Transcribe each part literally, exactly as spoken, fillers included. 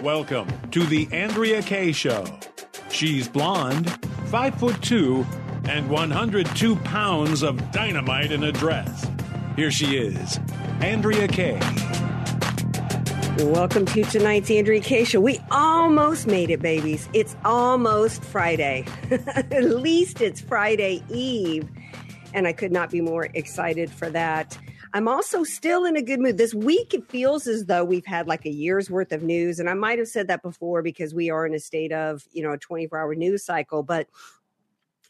Welcome to the Andrea Kaye Show. She's blonde, five foot two, and one hundred two pounds of dynamite in a dress. Here she is, Andrea Kaye. Welcome to tonight's Andrea Kaye Show. We almost made it, babies. It's almost Friday. At least it's Friday Eve. And I could not be more excited for that. I'm also still in a good mood. This week, it feels as though we've had like a year's worth of news. And I might have said that before because we are in a state of, you know, a twenty-four hour news cycle. But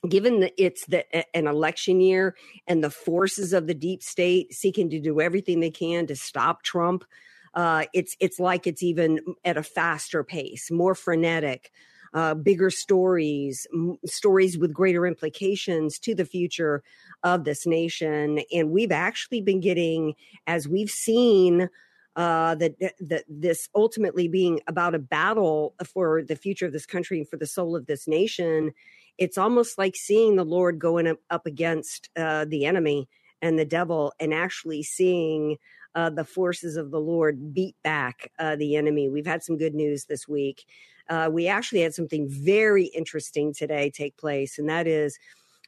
given that it's the, an election year and the forces of the deep state seeking to do everything they can to stop Trump, uh, it's it's like it's even at a faster pace, more frenetic. Uh, bigger stories, m- stories with greater implications to the future of this nation. And we've actually been getting, as we've seen, uh, that this ultimately being about a battle for the future of this country and for the soul of this nation. It's almost like seeing the Lord going up against uh, the enemy and the devil, and actually seeing uh, the forces of the Lord beat back uh, the enemy. We've had some good news this week. Uh, we actually had something very interesting today take place, and that is,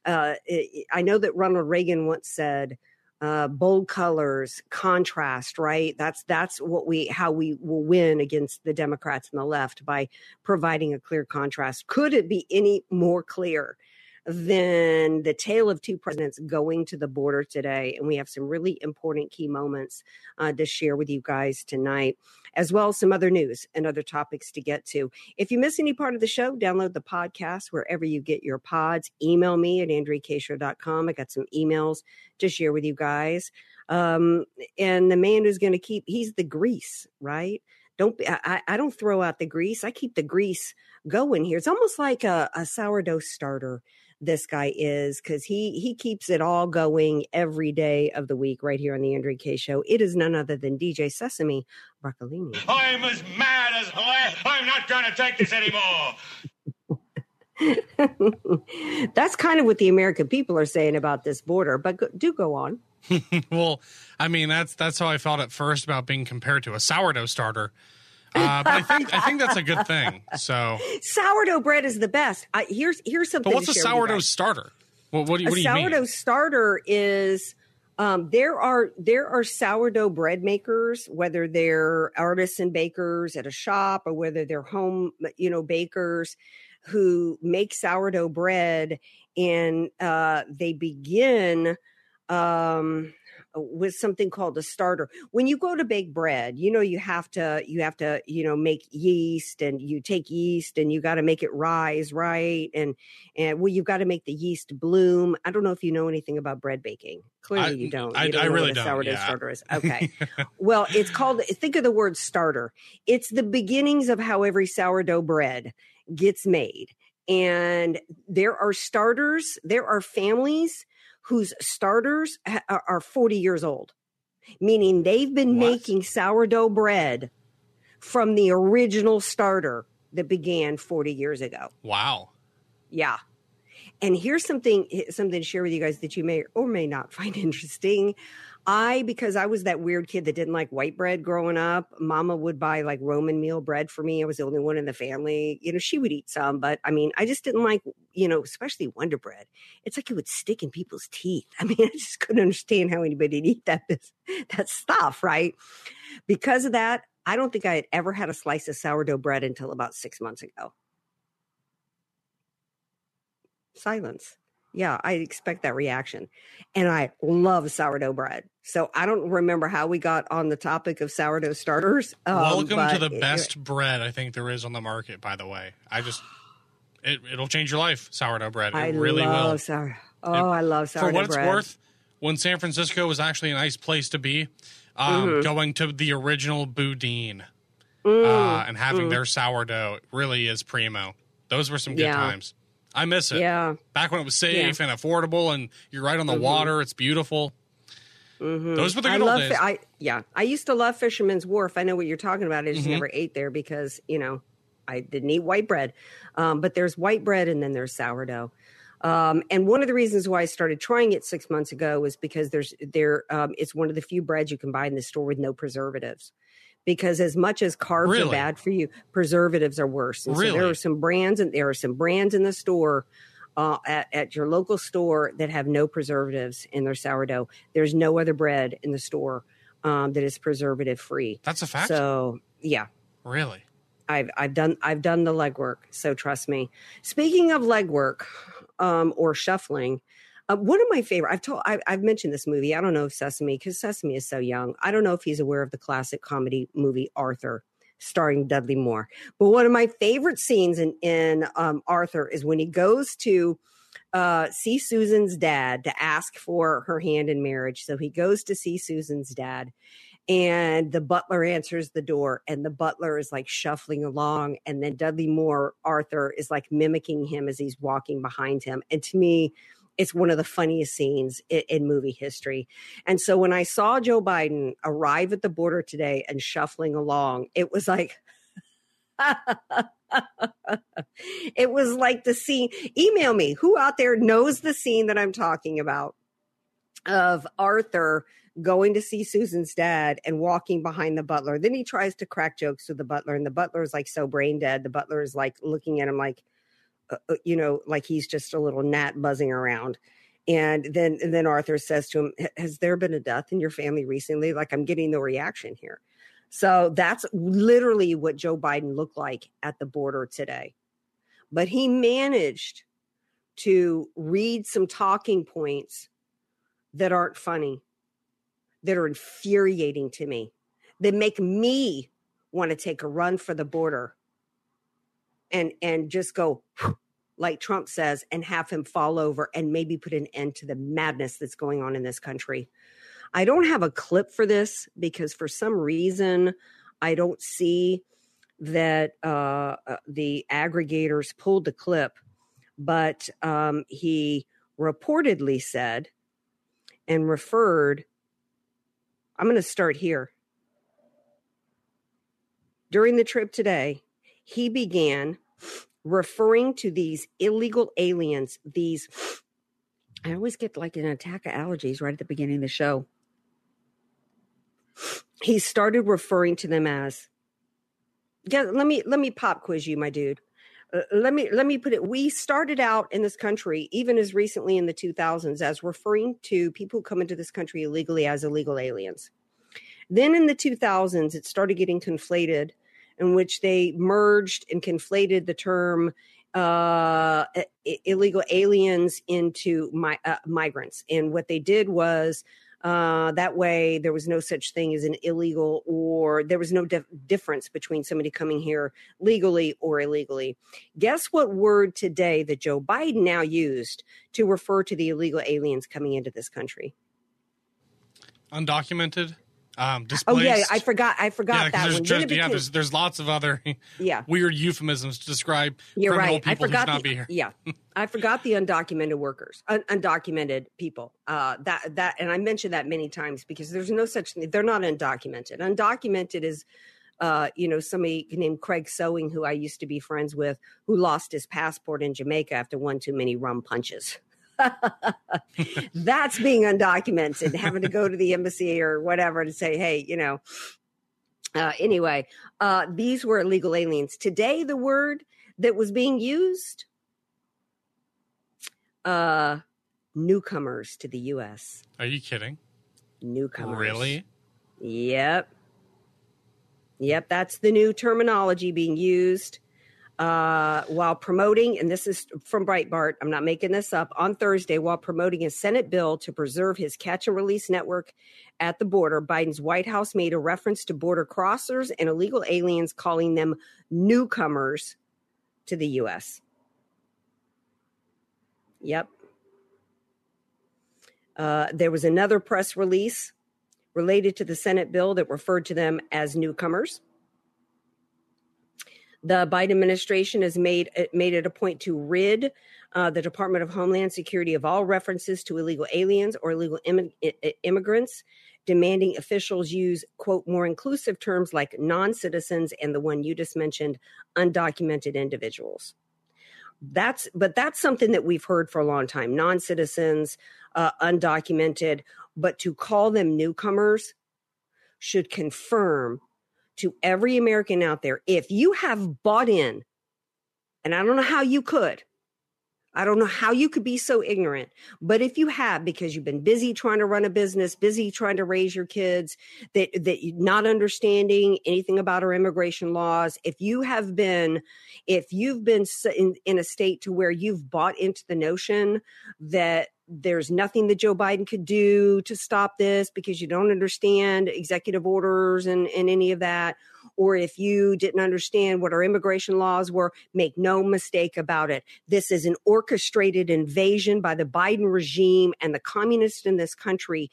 uh, it, I know that Ronald Reagan once said, uh, "Bold colors, contrast." Right? That's that's what we how we will win against the Democrats and the left, by providing a clear contrast. Could it be any more clear than the tale of two presidents going to the border today? And we have some really important key moments uh, to share with you guys tonight, as well as some other news and other topics to get to. If you miss any part of the show, download the podcast wherever you get your pods. Email me at andrea kaye show dot com. I got some emails to share with you guys. Um, and the man who's going to keep, he's the grease, right? Don't I, I don't throw out the grease. I keep the grease going here. It's almost like a, a sourdough starter. This guy is, because he he keeps it all going every day of the week right here on the Andrea Kaye Show. It is none other than D J Sesame Roccolini. I'm as mad as I I'm not going to take this anymore. That's kind of what the American people are saying about this border, but go, do go on. Well, I mean, that's that's how I felt at first about being compared to a sourdough starter. Uh, but I think I think that's a good thing. So sourdough bread is the best. I, here's here's something. But what's to share a sourdough starter? What, what, do, what do you mean? A sourdough starter is um, there are there are sourdough bread makers, whether they're artisan bakers at a shop or whether they're home, you know, bakers who make sourdough bread, and uh, they begin. Um, with something called a starter. When you go to bake bread, you know, you have to, you have to, you know, make yeast, and you take yeast and you got to make it rise. Right. And, and well, you've got to make the yeast bloom. I don't know if you know anything about bread baking. Clearly I, you don't. I, you don't I know really what a don't. Sourdough yeah. starter is. Okay. Well, it's called, think of the word starter. It's the beginnings of how every sourdough bread gets made. And there are starters. There are families whose starters are forty years old, meaning they've been what? making sourdough bread from the original starter that began forty years ago. Wow. Yeah. And here's something something to share with you guys that you may or may not find interesting. I, because I was that weird kid that didn't like white bread growing up, Mama would buy like Roman meal bread for me. I was the only one in the family. You know, she would eat some, but I mean, I just didn't like, you know, especially Wonder Bread. It's like it would stick in people's teeth. I mean, I just couldn't understand how anybody'd eat that, that stuff, right? Because of that, I don't think I had ever had a slice of sourdough bread until about six months ago. Silence. Yeah, I expect that reaction. And I love sourdough bread. So I don't remember how we got on the topic of sourdough starters. Um, Welcome to the it, best it, bread I think there is on the market, by the way. I just, it, it'll change your life, sourdough bread. It I really love will. Sour, oh, it, I love sourdough bread. For what bread. it's worth, when San Francisco was actually a nice place to be, um, mm-hmm. going to the original Boudin mm-hmm. uh, and having mm-hmm. their sourdough really is primo. Those were some good yeah. times. I miss it. Yeah. Back when it was safe yeah. and affordable and you're right on the mm-hmm. water. It's beautiful. Mm-hmm. Those were the good I old love, days. I, yeah. I used to love Fisherman's Wharf. I know what you're talking about. I just mm-hmm. never ate there because, you know, I didn't eat white bread. Um, but there's white bread and then there's sourdough. Um, and one of the reasons why I started trying it six months ago was because there's there um, it's one of the few breads you can buy in the store with no preservatives. Because as much as carbs really? are bad for you, preservatives are worse. And really? so there are some brands and there are some brands in the store uh, at, at your local store that have no preservatives in their sourdough. There's no other bread in the store um, that is preservative free. That's a fact. So yeah, really, I've I've done I've done the legwork. So trust me. Speaking of legwork um, or shuffling. Uh, one of my favorite, I've told, I, I've mentioned this movie. I don't know if Sesame, because Sesame is so young. I don't know if he's aware of the classic comedy movie Arthur, starring Dudley Moore. But one of my favorite scenes in in um, Arthur is when he goes to uh, see Susan's dad to ask for her hand in marriage. So he goes to see Susan's dad, and the butler answers the door, and the butler is like shuffling along, and then Dudley Moore, Arthur, is like mimicking him as he's walking behind him. And to me, it's one of the funniest scenes in, in movie history. And so when I saw Joe Biden arrive at the border today and shuffling along, it was like, it was like the scene. Email me who out there knows the scene that I'm talking about of Arthur going to see Susan's dad and walking behind the butler. Then he tries to crack jokes with the butler, and the butler is like so brain dead. The butler is like looking at him like, Uh, you know, like he's just a little gnat buzzing around. And then and then Arthur says to him, has there been a death in your family recently? Like, I'm getting no reaction here. So that's literally what Joe Biden looked like at the border today. But he managed to read some talking points that aren't funny, that are infuriating to me, that make me want to take a run for the border. And and just go, like Trump says, and have him fall over and maybe put an end to the madness that's going on in this country. I don't have a clip for this because for some reason, I don't see that uh, the aggregators pulled the clip. But um, he reportedly said and referred, I'm going to start here. During the trip today, he began referring to these illegal aliens, these, I always get like an attack of allergies right at the beginning of the show. He started referring to them as, yeah, let me, let me pop quiz you, my dude. Uh, let me, let me put it. We started out in this country, even as recently in the two thousands, as referring to people who come into this country illegally as illegal aliens. Then in the two thousands, it started getting conflated, in which they merged and conflated the term uh, illegal aliens into mi- uh, migrants. And what they did was uh, that way there was no such thing as an illegal, or there was no dif- difference between somebody coming here legally or illegally. Guess what word today that Joe Biden now used to refer to the illegal aliens coming into this country? Undocumented. Um, oh yeah, I forgot. I forgot yeah, that there's one. Just, yeah, there's there's lots of other yeah. weird euphemisms to describe You're criminal right. people I forgot who should not be here. Yeah, I forgot the undocumented workers, un- undocumented people. Uh, that that, and I mentioned that many times because there's no such thing. They're not undocumented. Undocumented is, uh, you know, somebody named Craig Sewing, who I used to be friends with, who lost his passport in Jamaica after one too many rum punches. That's being undocumented, having to go to the embassy or whatever to say, hey, you know, uh, anyway, uh, these were illegal aliens. Today, the word that was being used, uh, newcomers to the U S. Are you kidding? Newcomers. Really? Yep. Yep. That's the new terminology being used. Uh, while promoting, and this is from Breitbart, I'm not making this up, on Thursday, while promoting a Senate bill to preserve his catch and release network at the border, Biden's White House made a reference to border crossers and illegal aliens, calling them newcomers to the U S. Yep. Uh, there was another press release related to the Senate bill that referred to them as newcomers. The Biden administration has made it, made it a point to rid uh, the Department of Homeland Security of all references to illegal aliens or illegal Im- immigrants, demanding officials use, quote, more inclusive terms like non-citizens and the one you just mentioned, undocumented individuals. That's but that's something that we've heard for a long time, non-citizens, uh, undocumented, but to call them newcomers should confirm to every American out there, if you have bought in, and I don't know how you could, I don't know how you could be so ignorant, but if you have, because you've been busy trying to run a business, busy trying to raise your kids, that, that you're not understanding anything about our immigration laws, if you have been, if you've been in, in a state to where you've bought into the notion that there's nothing that Joe Biden could do to stop this because you don't understand executive orders and, and any of that, or if you didn't understand what our immigration laws were, make no mistake about it. This is an orchestrated invasion by the Biden regime and the communists in this country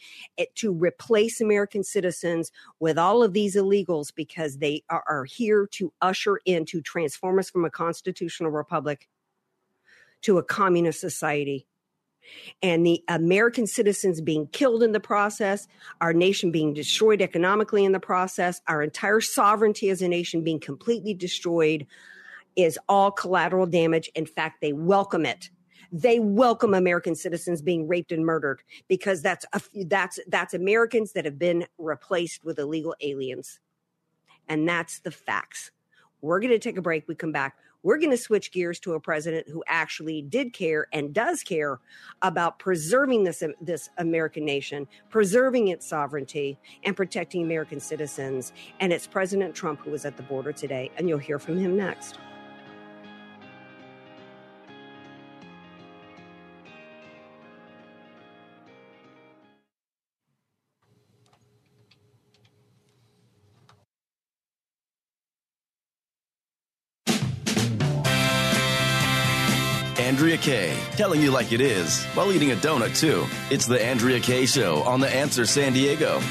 to replace American citizens with all of these illegals because they are, are here to usher in, to transform us from a constitutional republic to a communist society. And the American citizens being killed in the process, our nation being destroyed economically in the process, our entire sovereignty as a nation being completely destroyed is all collateral damage. In fact, they welcome it. They welcome American citizens being raped and murdered because that's a, that's that's Americans that have been replaced with illegal aliens. And that's the facts. We're going to take a break. We come back. We're going to switch gears to a president who actually did care and does care about preserving this, this American nation, preserving its sovereignty, and protecting American citizens. And it's President Trump who was at the border today, and you'll hear from him next. Andrea Kaye, telling you like it is, while eating a donut, too. It's the Andrea Kaye Show on The Answer San Diego.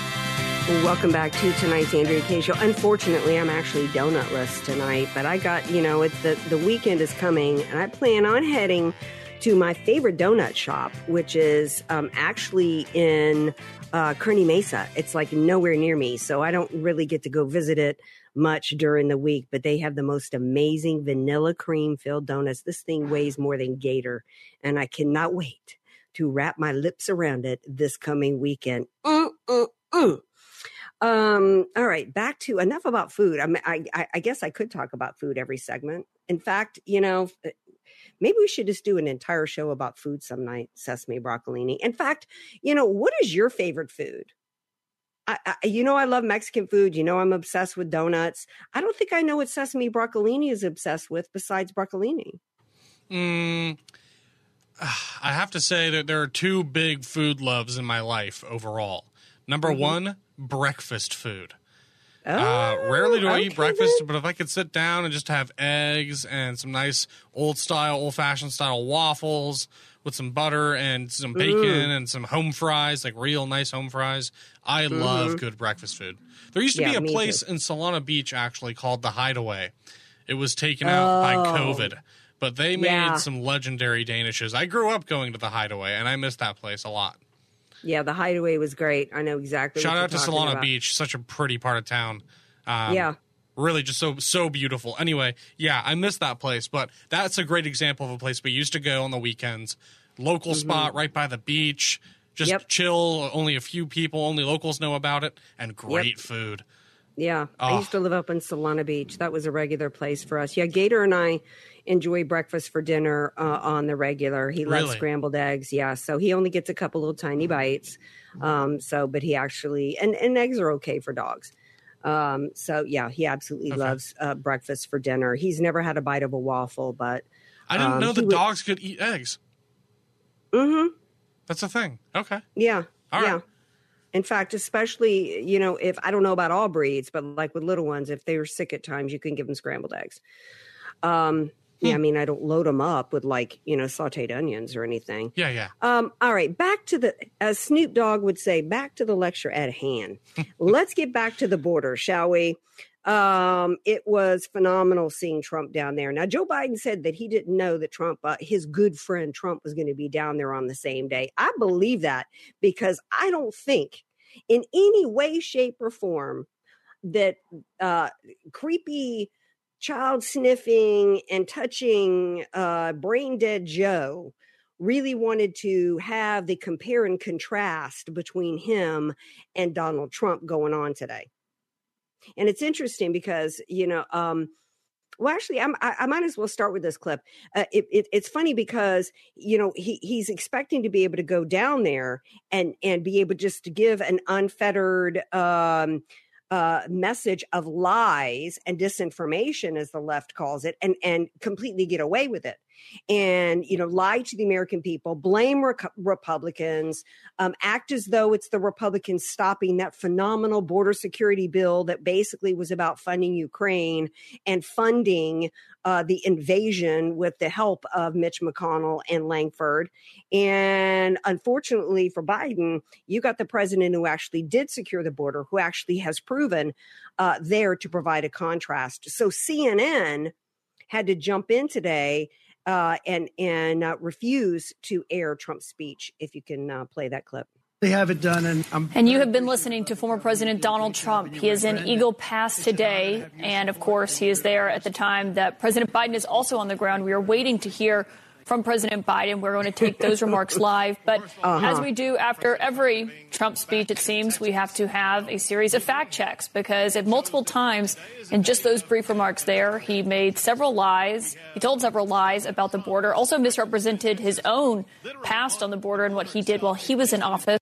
Welcome back to tonight's Andrea Kaye Show. Unfortunately, I'm actually donutless tonight, but I got, you know, it's the, the weekend is coming, and I plan on heading to my favorite donut shop, which is um, actually in uh, Kearny Mesa. It's like nowhere near me, so I don't really get to go visit it much during the week, but they have the most amazing vanilla cream filled donuts. This thing weighs more than Gator, and I cannot wait to wrap my lips around it this coming weekend. Mm, mm, mm. Um, all right, back to enough about food. I, mean, I, I, I guess I could talk about food every segment. In fact, you know, maybe we should just do an entire show about food some night, Sesame Broccolini. In fact, you know, what is your favorite food? I, I, you know, I love Mexican food. You know, I'm obsessed with donuts. I don't think I know what Sesame Broccolini is obsessed with besides broccolini. Mm, I have to say that there are two big food loves in my life overall. Number mm-hmm. one, breakfast food. Oh, uh, rarely do I okay, eat breakfast, then. But if I could sit down and just have eggs and some nice old style, old fashioned style waffles with some butter and some bacon mm. and some home fries, like real nice home fries. I mm-hmm. love good breakfast food. There used to yeah, be a place too. in Solana Beach actually called The Hideaway. It was taken oh. out by COVID, but they made yeah. some legendary Danishes. I grew up going to The Hideaway, and I miss that place a lot. Yeah, The Hideaway was great. I know exactly Shout what you're talking about. Shout out to Solana Beach, such a pretty part of town. Um, yeah. Really just so so beautiful. Anyway, yeah, I miss that place, but that's a great example of a place we used to go on the weekends. Local mm-hmm. spot right by the beach. Just yep. chill, only a few people, only locals know about it, and great yep. food. Yeah, oh. I used to live up in Solana Beach. That was a regular place for us. Yeah, Gator and I enjoy breakfast for dinner uh, on the regular. He really? loves scrambled eggs. Yeah, so he only gets a couple little tiny bites. Um, so, but he actually, and, and eggs are okay for dogs. Um, so yeah, he absolutely okay. loves uh, breakfast for dinner. He's never had a bite of a waffle, but I didn't um, know that dogs would... could eat eggs. Mm-hmm. That's a thing. Okay. Yeah. All yeah. right. In fact, especially, you know, if I don't know about all breeds, but like with little ones, if they were sick at times, you can give them scrambled eggs. Um, Yeah, I mean, I don't load them up with like, you know, sauteed onions or anything. Yeah, yeah. Um, all right. Back to the, as Snoop Dogg would say, back to the lecture at hand. Let's get back to the border, shall we? Um, it was phenomenal seeing Trump down there. Now, Joe Biden said that he didn't know that Trump, uh, his good friend Trump, was going to be down there on the same day. I believe that because I don't think in any way, shape, or form that uh, creepy, child sniffing and touching uh, brain dead Joe really wanted to have the compare and contrast between him and Donald Trump going on today. And it's interesting because, you know, um, well, actually, I'm, I, I might as well start with this clip. Uh, it, it, it's funny because, you know, he, he's expecting to be able to go down there and, and be able just to give an unfettered um Uh, message of lies and disinformation, as the left calls it, and, and completely get away with it. And, you know, lie to the American people, blame re- Republicans, um, act as though it's the Republicans stopping that phenomenal border security bill that basically was about funding Ukraine and funding uh, the invasion with the help of Mitch McConnell and Langford. And unfortunately for Biden, you got the president who actually did secure the border, who actually has proven uh, there to provide a contrast. So C N N had to jump in today Uh, and and uh, refuse to air Trump's speech, if you can uh, play that clip. They haven't done and I'm And you have been listening to former President Donald Trump. He is in Eagle Pass today. And, of course, he is there at the time that President Biden is also on the ground. We are waiting to hear from President Biden. We're going to take those remarks live. But uh-huh. as we do after every Trump speech, it seems we have to have a series of fact checks, because at multiple times in just those brief remarks there, he made several lies. He told several lies about the border, also misrepresented his own past on the border and what he did while he was in office.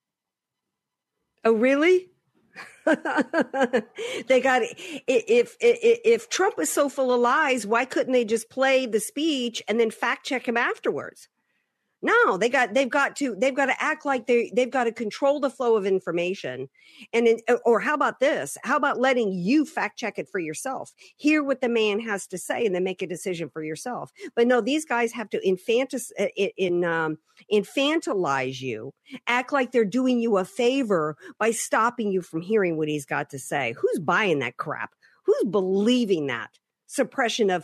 Oh, really? They got it. If, if if Trump is so full of lies, why couldn't they just play the speech and then fact check him afterwards? No, they got they've got to they've got to act like they they've got to control the flow of information. And in, or how about this? How about letting you fact check it for yourself? Hear what the man has to say and then make a decision for yourself. But no, these guys have to infantis in, in um, infantilize you, act like they're doing you a favor by stopping you from hearing what he's got to say. Who's buying that crap? Who's believing that? Suppression of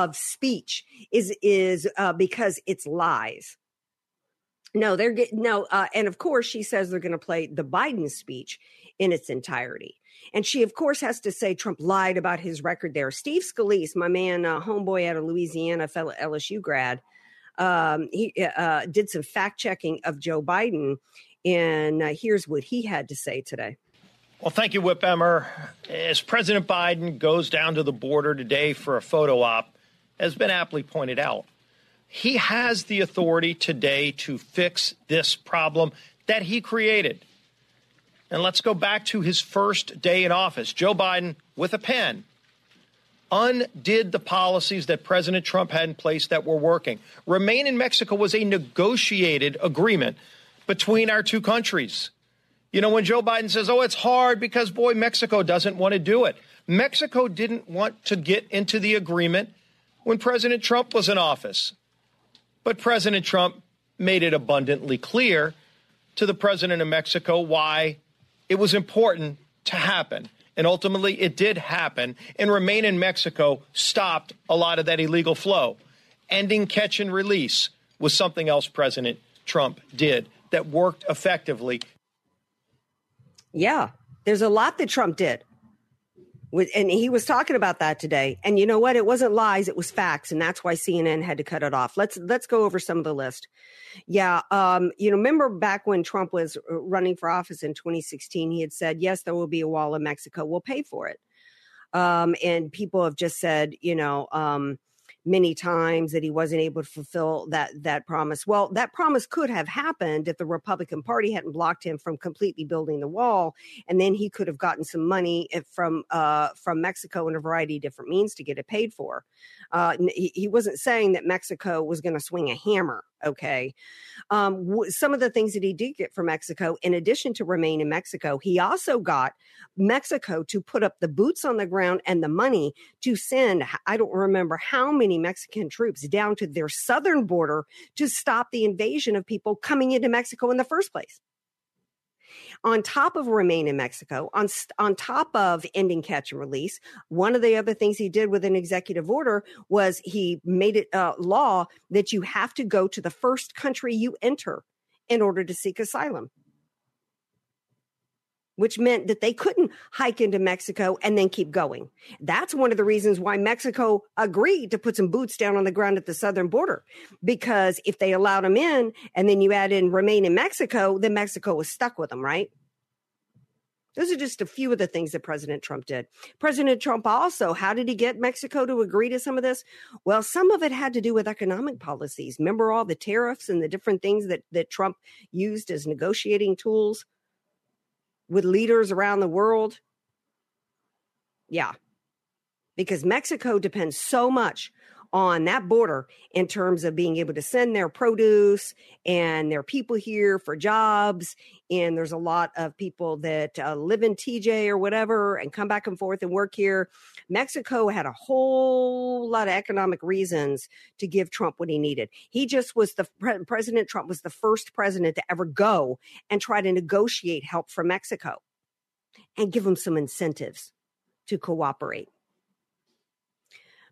of speech is is uh, because it's lies. No, they're getting no. Uh, and of course, she says they're going to play the Biden speech in its entirety. And she, of course, has to say Trump lied about his record there. Steve Scalise, my man, uh, homeboy out of Louisiana, fellow L S U grad, um, he uh, did some fact checking of Joe Biden. And uh, here's what he had to say today. Well, thank you, Whip Emmer. As President Biden goes down to the border today for a photo op, as Ben aptly pointed out, he has the authority today to fix this problem that he created. And let's go back to his first day in office. Joe Biden, with a pen, undid the policies that President Trump had in place that were working. Remain in Mexico was a negotiated agreement between our two countries. You know, when Joe Biden says, oh, it's hard because, boy, Mexico doesn't want to do it. Mexico didn't want to get into the agreement when President Trump was in office. But President Trump made it abundantly clear to the president of Mexico why it was important to happen. And ultimately, it did happen. And Remain in Mexico stopped a lot of that illegal flow. Ending catch and release was something else President Trump did that worked effectively. Yeah, there's a lot that Trump did. And he was talking about that today. And you know what? It wasn't lies. It was facts. And that's why C N N had to cut it off. Let's let's go over some of the list. Yeah. Um, you know, remember back when Trump was running for office in twenty sixteen, he had said, yes, there will be a wall in Mexico. We'll pay for it. Um, and people have just said, you know, um, many times that he wasn't able to fulfill that that promise. Well, that promise could have happened if the Republican Party hadn't blocked him from completely building the wall, and then he could have gotten some money from uh, from Mexico in a variety of different means to get it paid for. Uh, he, he wasn't saying that Mexico was going to swing a hammer okay. Um, w- some of the things that he did get from Mexico, in addition to remain in Mexico, he also got Mexico to put up the boots on the ground and the money to send, I don't remember how many Mexican troops down to their southern border to stop the invasion of people coming into Mexico in the first place. On top of remain in Mexico, on on top of ending catch and release, one of the other things he did with an executive order was he made it uh, law that you have to go to the first country you enter in order to seek asylum, which meant that they couldn't hike into Mexico and then keep going. That's one of the reasons why Mexico agreed to put some boots down on the ground at the southern border, because if they allowed them in and then you add in remain in Mexico, then Mexico was stuck with them, right? Those are just a few of the things that President Trump did. President Trump also, how did he get Mexico to agree to some of this? Well, some of it had to do with economic policies. Remember all the tariffs and the different things that, that Trump used as negotiating tools with leaders around the world? Yeah. Because Mexico depends so much on that border in terms of being able to send their produce and their people here for jobs. And there's a lot of people that uh, live in T J or whatever and come back and forth and work here. Mexico had a whole lot of economic reasons to give Trump what he needed. He just was the pre- President Trump was the first president to ever go and try to negotiate help from Mexico and give them some incentives to cooperate.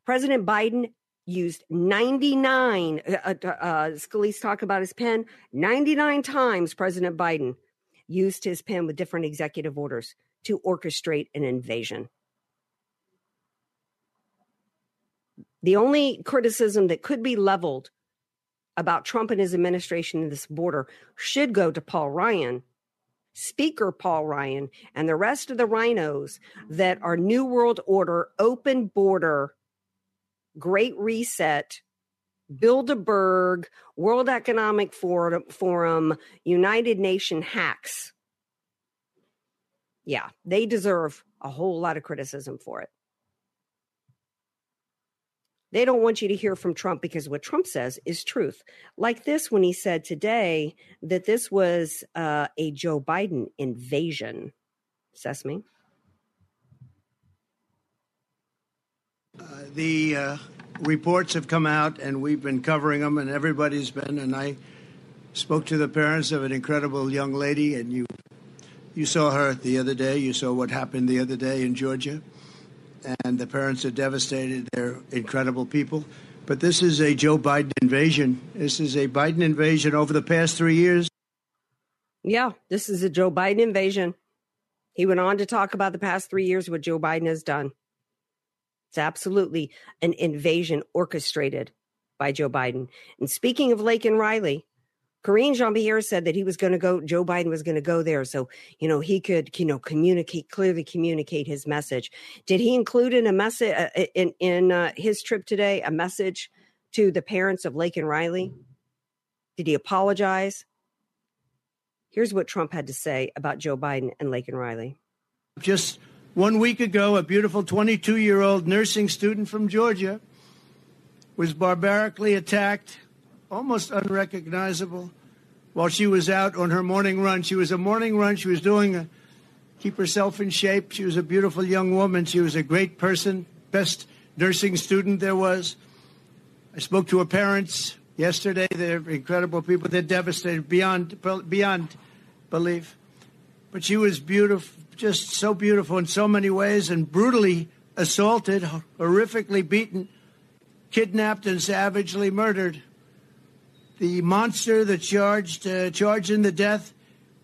President Biden used ninety-nine, uh, uh, Scalise talk about his pen, ninety-nine times President Biden used his pen with different executive orders to orchestrate an invasion. The only criticism that could be leveled about Trump and his administration in this border should go to Paul Ryan, Speaker Paul Ryan, and the rest of the rhinos that are New World Order, open border, Great Reset, Bilderberg, World Economic Forum, United Nation hacks. Yeah, they deserve a whole lot of criticism for it. They don't want you to hear from Trump because what Trump says is truth. Like this when he said today that this was uh, a Joe Biden invasion. Sesame? Uh, the uh, reports have come out, and we've been covering them, and everybody's been. And I spoke to the parents of an incredible young lady, and you you saw her the other day. You saw what happened the other day in Georgia. And the parents are devastated. They're incredible people. But this is a Joe Biden invasion. This is a Biden invasion over the past three years. Yeah, this is a Joe Biden invasion. He went on to talk about the past three years, what Joe Biden has done. It's absolutely an invasion orchestrated by Joe Biden. And speaking of Laken Riley, Karine Jean-Pierre said that he was going to go, Joe Biden was going to go there. So, you know, he could, you know, communicate, clearly communicate his message. Did he include in a message uh, in, in uh, his trip today, a message to the parents of Laken Riley? Did he apologize? Here's what Trump had to say about Joe Biden and Laken Riley. Just one week ago, a beautiful twenty-two-year-old nursing student from Georgia was barbarically attacked, almost unrecognizable, while she was out on her morning run. She was a morning run. She was doing a keep herself in shape. She was a beautiful young woman. She was a great person, best nursing student there was. I spoke to her parents yesterday. They're incredible people. They're devastated beyond beyond belief. But she was beautiful. Just so beautiful in so many ways, and brutally assaulted, horrifically beaten, kidnapped, and savagely murdered. The monster that charged uh, charged in the death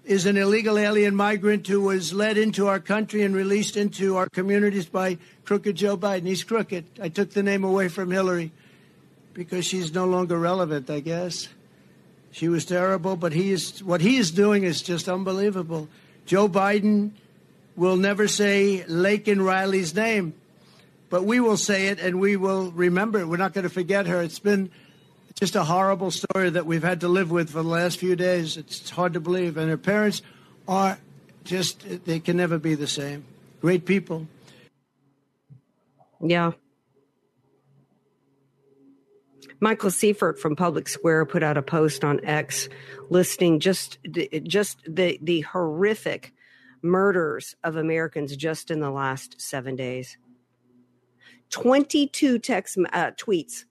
is an illegal alien migrant who was led into our country and released into our communities by crooked Joe Biden. He's crooked. I took the name away from Hillary because she's no longer relevant, I guess. She was terrible, but he is, what he is doing is just unbelievable. Joe Biden will never say Laken Riley's name, but we will say it and we will remember it. We're not going to forget her. It's been just a horrible story that we've had to live with for the last few days. It's hard to believe. And her parents are just, they can never be the same. Great people. Yeah. Michael Seifert from Public Square put out a post on X listing just just the, the horrific murders of Americans just in the last seven days. twenty-two text uh, tweets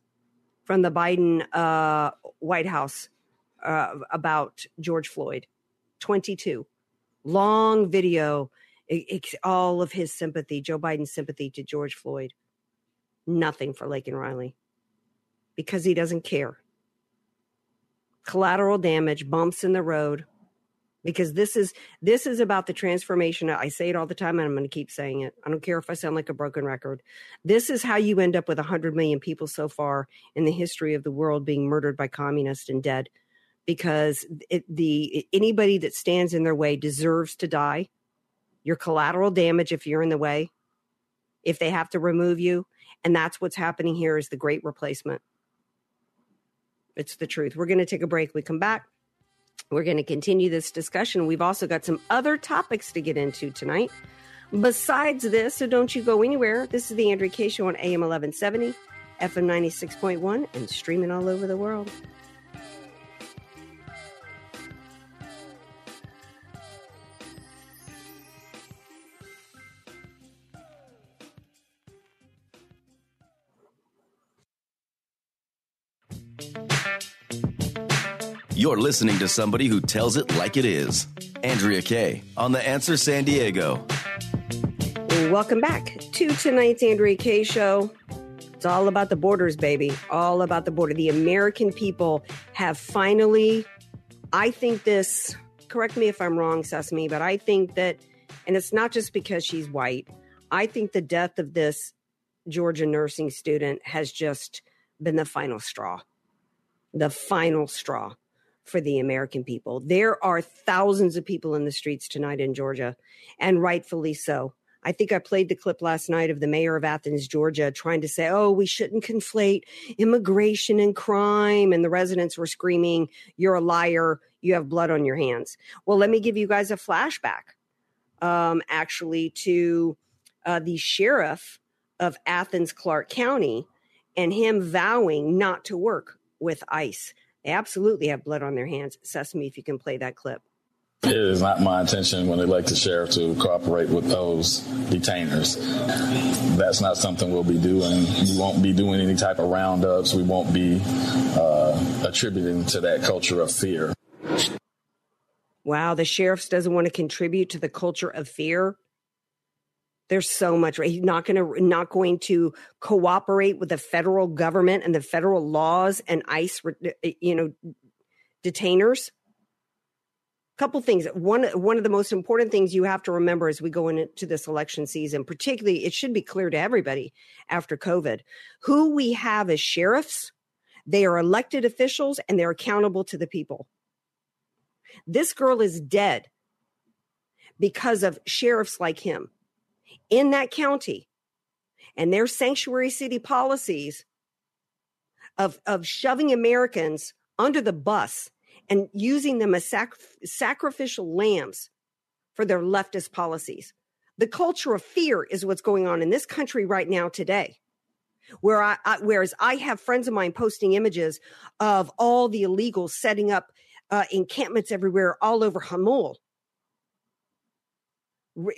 from the Biden uh, White House uh, about George Floyd. twenty-two. Long video. It's all of his sympathy, Joe Biden's sympathy to George Floyd. Nothing for Laken Riley because he doesn't care. Collateral damage, bumps in the road, because this is this is about the transformation. I say it all the time, and I'm going to keep saying it. I don't care if I sound like a broken record. This is how you end up with one hundred million people so far in the history of the world being murdered by communists and dead, because it, the anybody that stands in their way deserves to die. Your collateral damage if you're in the way, if they have to remove you. And that's what's happening here is the great replacement. It's the truth. We're going to take a break. We come back. We're going to continue this discussion. We've also got some other topics to get into tonight besides this. So don't you go anywhere. This is the Andrea Kaye Show on A M eleven seventy, F M ninety-six point one, and streaming all over the world. You're listening to somebody who tells it like it is. Andrea Kaye on The Answer San Diego. Welcome back to tonight's Andrea Kaye Show. It's all about the borders, baby. All about the border. The American people have finally, I think this, correct me if I'm wrong, Sesame, but I think that, and it's not just because she's white, I think the death of this Georgia nursing student has just been the final straw. The final straw. For the American people. There are thousands of people in the streets tonight in Georgia, and rightfully so. I think I played the clip last night of the mayor of Athens, Georgia, trying to say, oh, we shouldn't conflate immigration and crime. And the residents were screaming, you're a liar. You have blood on your hands. Well, let me give you guys a flashback, um, actually, to uh, the sheriff of Athens, Clark County, and him vowing not to work with ICE. They absolutely have blood on their hands. Sesame, if you can play that clip. It is not my intention when they elect the sheriff to cooperate with those detainers. That's not something we'll be doing. We won't be doing any type of roundups. We won't be uh, attributing to that culture of fear. Wow, the sheriff doesn't want to contribute to the culture of fear. There's so much. Right? He's not going to not going to cooperate with the federal government and the federal laws and ICE, you know, detainers. Couple things. One one of the most important things you have to remember as we go into this election season, particularly, it should be clear to everybody after COVID, who we have as sheriffs. They are elected officials and they're accountable to the people. This girl is dead because of sheriffs like him. In that county and their sanctuary city policies of, of shoving Americans under the bus and using them as sac- sacrificial lambs for their leftist policies. The culture of fear is what's going on in this country right now today, where I, I whereas I have friends of mine posting images of all the illegals setting up uh, encampments everywhere all over Hamul.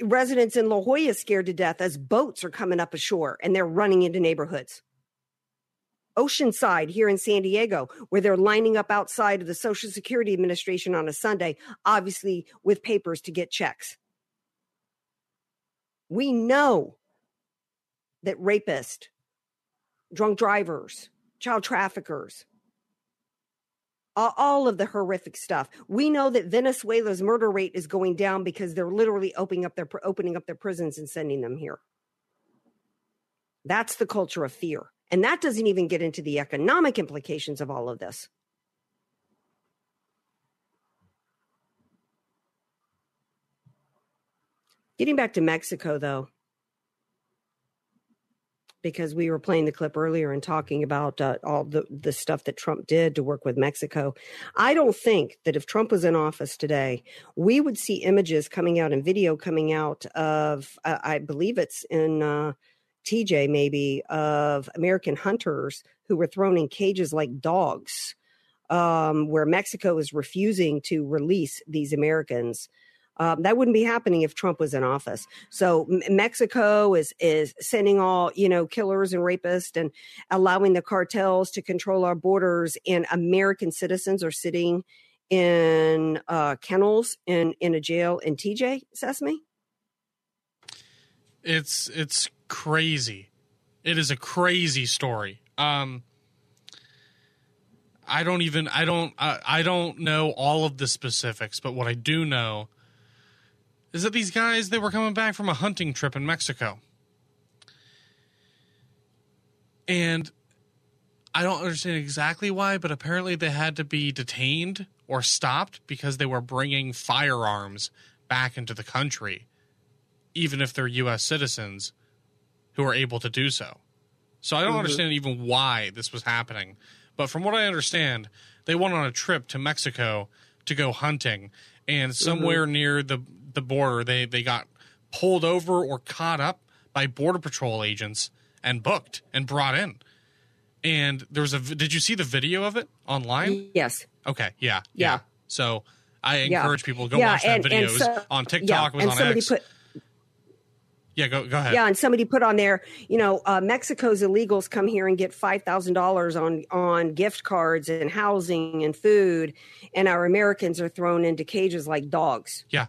Residents in La Jolla scared to death as boats are coming up ashore and they're running into neighborhoods. Oceanside here in San Diego, where they're lining up outside of the Social Security Administration on a Sunday, obviously with papers to get checks. We know that rapists, drunk drivers, child traffickers, all of the horrific stuff. We know that Venezuela's murder rate is going down because they're literally opening up their opening up their prisons and sending them here. That's the culture of fear. And that doesn't even get into the economic implications of all of this. Getting back to Mexico, though, because we were playing the clip earlier and talking about uh, all the, the stuff that Trump did to work with Mexico. I don't think that if Trump was in office today, we would see images coming out and video coming out of, uh, I believe it's in uh, T J maybe, of American hunters who were thrown in cages like dogs, um, where Mexico is refusing to release these Americans. Um, that wouldn't be happening if Trump was in office. So M- Mexico is is sending all, you know, killers and rapists and allowing the cartels to control our borders. And American citizens are sitting in uh, kennels in, in a jail in T J Sesame. It's it's crazy. It is a crazy story. Um, I don't even I don't I, I don't know all of the specifics, but what I do know is that these guys, they were coming back from a hunting trip in Mexico. And I don't understand exactly why, but apparently they had to be detained or stopped because they were bringing firearms back into the country, even if they're U S citizens who are able to do so. So I don't mm-hmm. understand even why this was happening. But from what I understand, they went on a trip to Mexico to go hunting, and somewhere mm-hmm. near the the border, they, they got pulled over or caught up by Border Patrol agents and booked and brought in. And there was a, did you see the video of it online? Yes. Okay. Yeah. Yeah. yeah. So I encourage yeah. people to go yeah, watch that and, video. And so, it was on TikTok. Yeah, it was on X. Put, yeah. Go, go ahead. Yeah. And somebody put on there, you know, uh, Mexico's illegals come here and get five thousand dollars on, on gift cards and housing and food. And our Americans are thrown into cages like dogs. Yeah.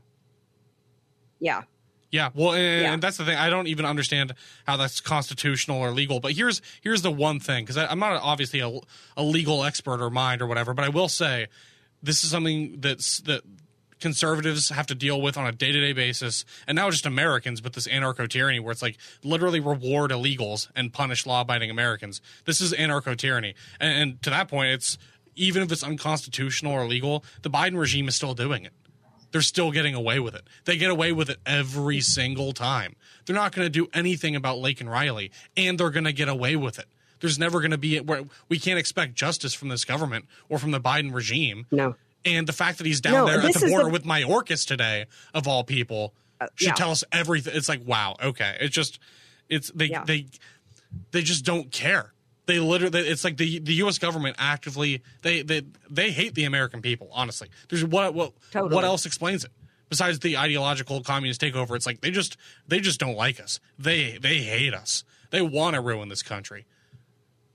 Yeah. Yeah. Well, and, yeah. and that's the thing. I don't even understand how that's constitutional or legal. But here's here's the one thing, because I'm not obviously a, a legal expert or mind or whatever, but I will say this is something that's, that conservatives have to deal with on a day-to-day basis, and now just Americans, but this anarcho-tyranny where it's like literally reward illegals and punish law-abiding Americans. This is anarcho-tyranny. And, and to that point, it's even if it's unconstitutional or illegal, the Biden regime is still doing it. They're still getting away with it. They get away with it every single time. They're not going to do anything about Laken Riley, and they're going to get away with it. There's never going to be – we can't expect justice from this government or from the Biden regime. No. And the fact that he's down no, there at the border the- with Mayorkas today, of all people, uh, should yeah. tell us everything. It's like, wow, okay. It's just – it's they, yeah. they they just don't care. They literally, it's like the the U S government actively, they they, they hate the American people, honestly. There's what what, totally. What else explains it besides the ideological communist takeover? It's like they just they just don't like us. They they hate us. They want to ruin this country.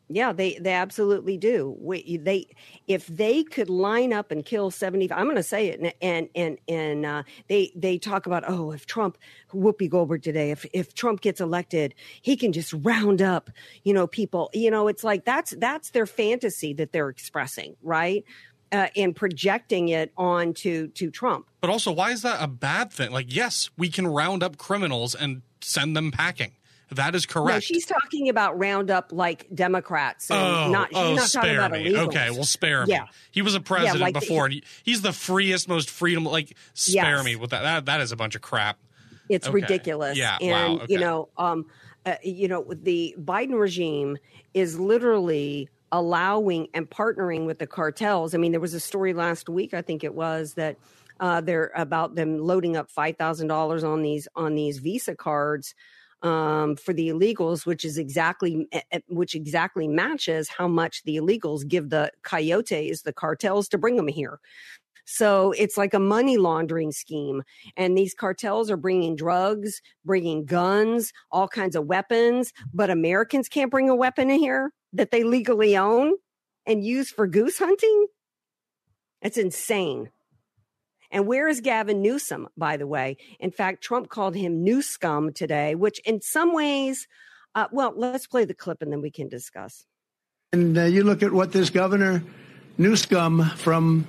Yeah, they, they absolutely do. We, they if they could line up and kill seventy, I'm going to say it, and and and, and uh, they they talk about oh if Trump, Whoopi Goldberg today, if if Trump gets elected, he can just round up, you know, people, you know, it's like that's that's their fantasy that they're expressing, right, uh, and projecting it onto to Trump. But also, why is that a bad thing? Like, yes, we can round up criminals and send them packing. That is correct. No, she's talking about roundup like Democrats. And oh, not, she's oh not spare talking about me. Illegals. Okay, well, spare yeah. me. He was a president yeah, like before, the, and he, he's the freest, most freedom. Like, spare yes. me with that. that. That is a bunch of crap. It's okay. ridiculous. Yeah, and wow, okay. you know, um, uh, you know, the Biden regime is literally allowing and partnering with the cartels. I mean, there was a story last week, I think it was, that uh, they're about them loading up five thousand dollars on these on these Visa cards. Um, for the illegals, which is exactly which exactly matches how much the illegals give the coyotes, the cartels, to bring them here. So it's like a money laundering scheme. And these cartels are bringing drugs, bringing guns, all kinds of weapons. But Americans can't bring a weapon in here that they legally own and use for goose hunting. That's insane. And where is Gavin Newsom, by the way? In fact, Trump called him new scum today, which in some ways, uh, well, let's play the clip and then we can discuss. And uh, you look at what this governor, new scum from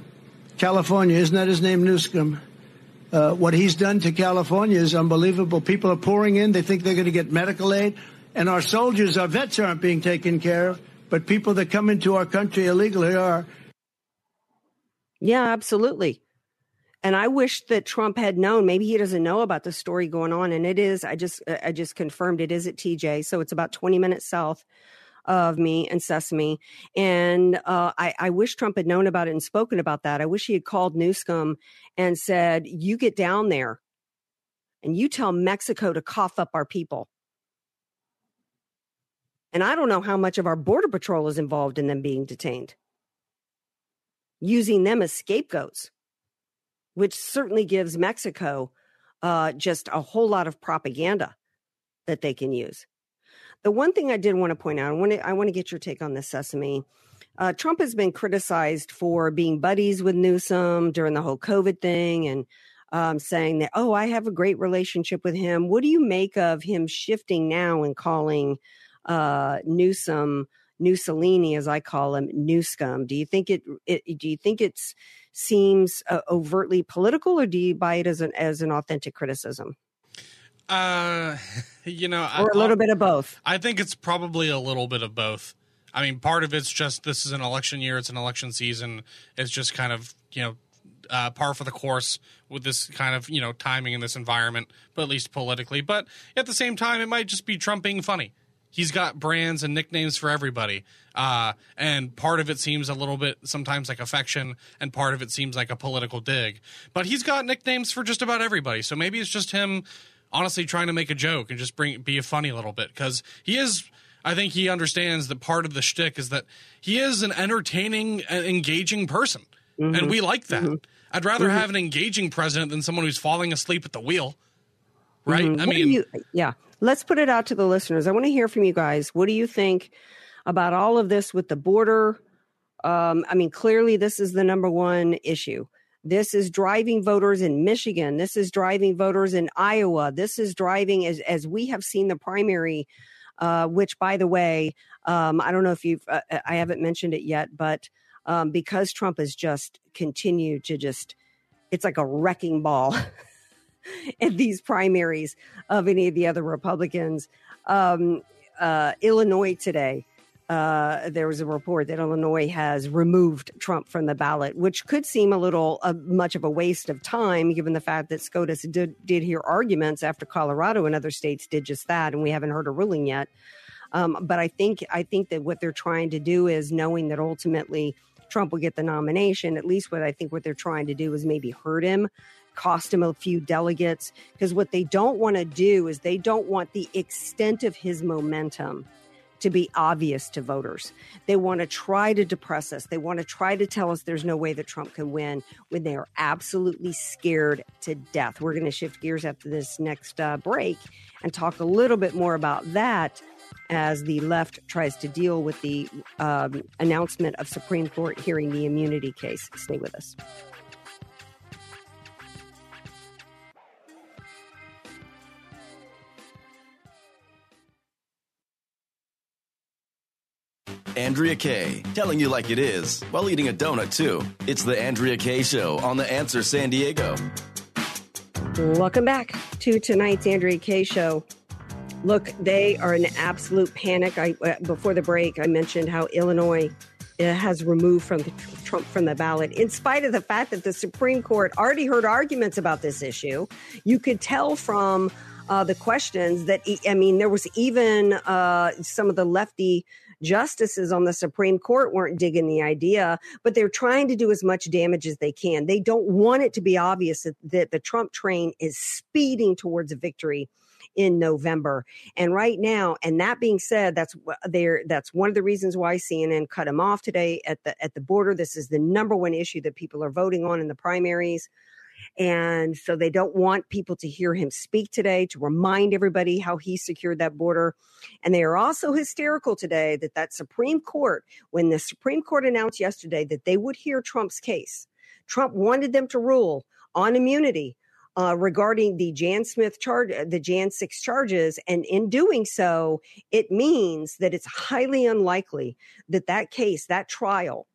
California, isn't that his name, new scum? Uh, what he's done to California is unbelievable. People are pouring in. They think they're going to get medical aid. And our soldiers, our vets aren't being taken care of. But people that come into our country illegally are. Yeah, absolutely. And I wish that Trump had known. Maybe he doesn't know about the story going on. And it is, I just I just confirmed it is at T J. So it's about twenty minutes south of me and Sesame. And uh, I, I wish Trump had known about it and spoken about that. I wish he had called Newsom and said, you get down there and you tell Mexico to cough up our people. And I don't know how much of our Border Patrol is involved in them being detained, using them as scapegoats, which certainly gives Mexico uh, just a whole lot of propaganda that they can use. The one thing I did want to point out, I want to, I want to get your take on this, Sesame. Uh, Trump has been criticized for being buddies with Newsom during the whole COVID thing and um, saying that, oh, I have a great relationship with him. What do you make of him shifting now and calling uh, Newsom, Mussolini, as I call him, Newscum? Do you think it, it do you think it's seems uh, overtly political, or do you buy it as an, as an authentic criticism? Uh, you know, or a I, little bit of both. I think it's probably a little bit of both. I mean, part of it's just this is an election year. It's an election season. It's just kind of, you know, uh, par for the course with this kind of, you know, timing in this environment, but at least politically. But at the same time, it might just be Trump being funny. He's got brands and nicknames for everybody. Uh, and part of it seems a little bit sometimes like affection, and part of it seems like a political dig. But he's got nicknames for just about everybody. So maybe it's just him honestly trying to make a joke and just bring be a funny little bit, because he is – I think he understands that part of the shtick is that he is an entertaining, engaging person, mm-hmm. and we like that. Mm-hmm. I'd rather mm-hmm. have an engaging president than someone who's falling asleep at the wheel, right? Mm-hmm. I what mean, you, yeah. Let's put it out to the listeners. I want to hear from you guys. What do you think about all of this with the border? Um, I mean, clearly this is the number one issue. This is driving voters in Michigan. This is driving voters in Iowa. This is driving, as as we have seen the primary, uh, which, by the way, um, I don't know if you've, uh, I haven't mentioned it yet, but um, because Trump has just continued to just, it's like a wrecking ball. At these primaries of any of the other Republicans. Um, uh, Illinois today, uh, there was a report that Illinois has removed Trump from the ballot, which could seem a little uh, much of a waste of time, given the fact that SCOTUS did, did hear arguments after Colorado and other states did just that, and we haven't heard a ruling yet. Um, but I think I think that what they're trying to do is, knowing that ultimately Trump will get the nomination, at least what I think what they're trying to do is maybe hurt him, cost him a few delegates, because what they don't want to do is they don't want the extent of his momentum to be obvious to voters. They want to try to depress us. They want to try to tell us there's no way that Trump can win when they are absolutely scared to death. We're going to shift gears after this next uh, break and talk a little bit more about that as the left tries to deal with the um, announcement of Supreme Court hearing the immunity case. Stay with us. Andrea Kaye, telling you like it is, while eating a donut, too. It's the Andrea Kaye Show on The Answer San Diego. Welcome back to tonight's Andrea Kaye Show. Look, they are in absolute panic. I, before the break, I mentioned how Illinois has removed from Trump from the ballot, in spite of the fact that the Supreme Court already heard arguments about this issue. You could tell from uh, the questions that, I mean, there was even uh, some of the lefty justices on the Supreme Court weren't digging the idea, but they're trying to do as much damage as they can. They don't want it to be obvious that, that the Trump train is speeding towards a victory in November. And right now, and that being said, that's there. That's one of the reasons why C N N cut him off today at the at the border. This is the number one issue that people are voting on in the primaries. And so they don't want people to hear him speak today, to remind everybody how he secured that border. And they are also hysterical today that that Supreme Court, when the Supreme Court announced yesterday that they would hear Trump's case, Trump wanted them to rule on immunity uh, regarding the Jan Smith charge, the Jan six charges. And in doing so, it means that it's highly unlikely that that case, that trial,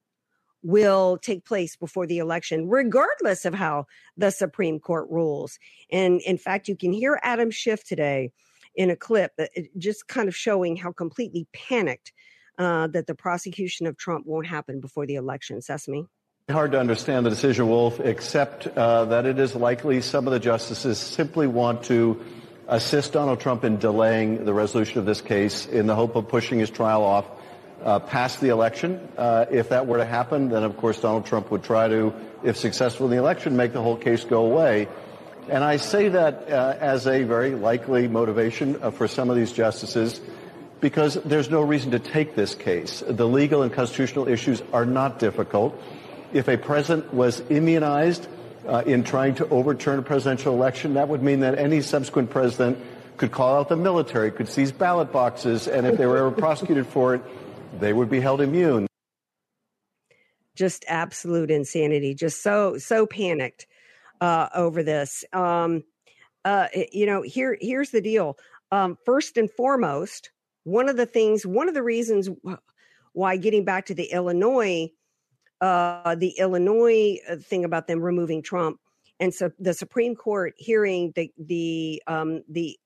will take place before the election, regardless of how the Supreme Court rules. And in fact, you can hear Adam Schiff today in a clip just kind of showing how completely panicked uh, that the prosecution of Trump won't happen before the election. Sesame. Hard to understand the decision, Wolf, except uh, that it is likely some of the justices simply want to assist Donald Trump in delaying the resolution of this case in the hope of pushing his trial off Uh, past the election. Uh, if that were to happen, then of course Donald Trump would try to, if successful in the election, make the whole case go away. And I say that uh, as a very likely motivation uh, for some of these justices, because there's no reason to take this case. The legal and constitutional issues are not difficult. If a president was immunized uh, in trying to overturn a presidential election, that would mean that any subsequent president could call out the military, could seize ballot boxes, and if they were ever prosecuted for it, they would be held immune. Just absolute insanity. Just so, so panicked uh, over this. Um, uh, you know, here, here's the deal. Um, first and foremost, one of the things, one of the reasons why getting back to the Illinois Uh, the Illinois thing about them removing Trump, and so the Supreme Court hearing the the um, the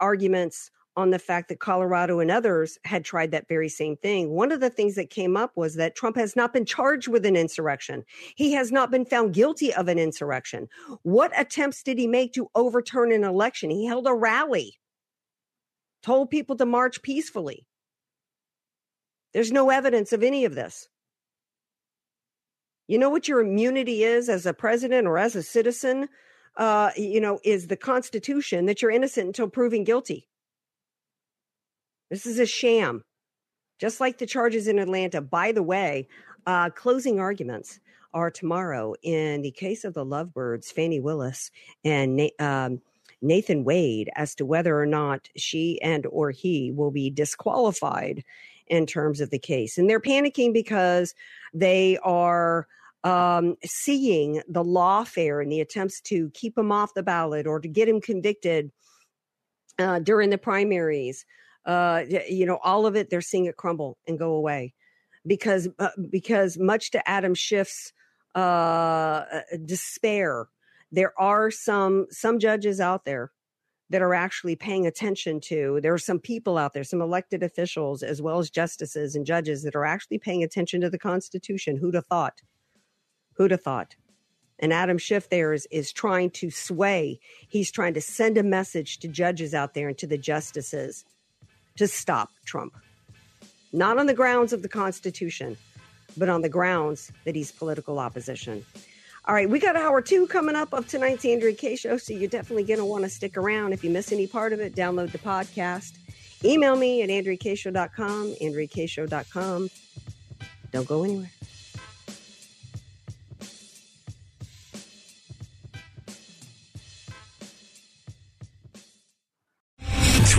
arguments on the fact that Colorado and others had tried that very same thing. One of the things that came up was that Trump has not been charged with an insurrection. He has not been found guilty of an insurrection. What attempts did he make to overturn an election? He held a rally, told people to march peacefully. There's no evidence of any of this. You know what your immunity is as a president or as a citizen, uh, you know, is the Constitution, that you're innocent until proven guilty. This is a sham, just like the charges in Atlanta. By the way, uh, closing arguments are tomorrow in the case of the Lovebirds, Fannie Willis and um, Nathan Wade, as to whether or not she and or he will be disqualified in terms of the case. And they're panicking because they are Um, seeing the lawfare and the attempts to keep him off the ballot or to get him convicted uh, during the primaries, uh, you know, all of it, they're seeing it crumble and go away, because uh, because much to Adam Schiff's uh, despair, there are some some judges out there that are actually paying attention to. There are some people out there, some elected officials, as well as justices and judges, that are actually paying attention to the Constitution. Who'd have thought? Who'd have thought? And Adam Schiff there is, is trying to sway. He's trying to send a message to judges out there and to the justices to stop Trump. Not on the grounds of the Constitution, but on the grounds that he's political opposition. All right, we got hour two coming up of tonight's Andrea Kaye Show, so you're definitely going to want to stick around. If you miss any part of it, download the podcast. Email me at andrea kaye show dot com, andrea kaye show dot com. Don't go anywhere.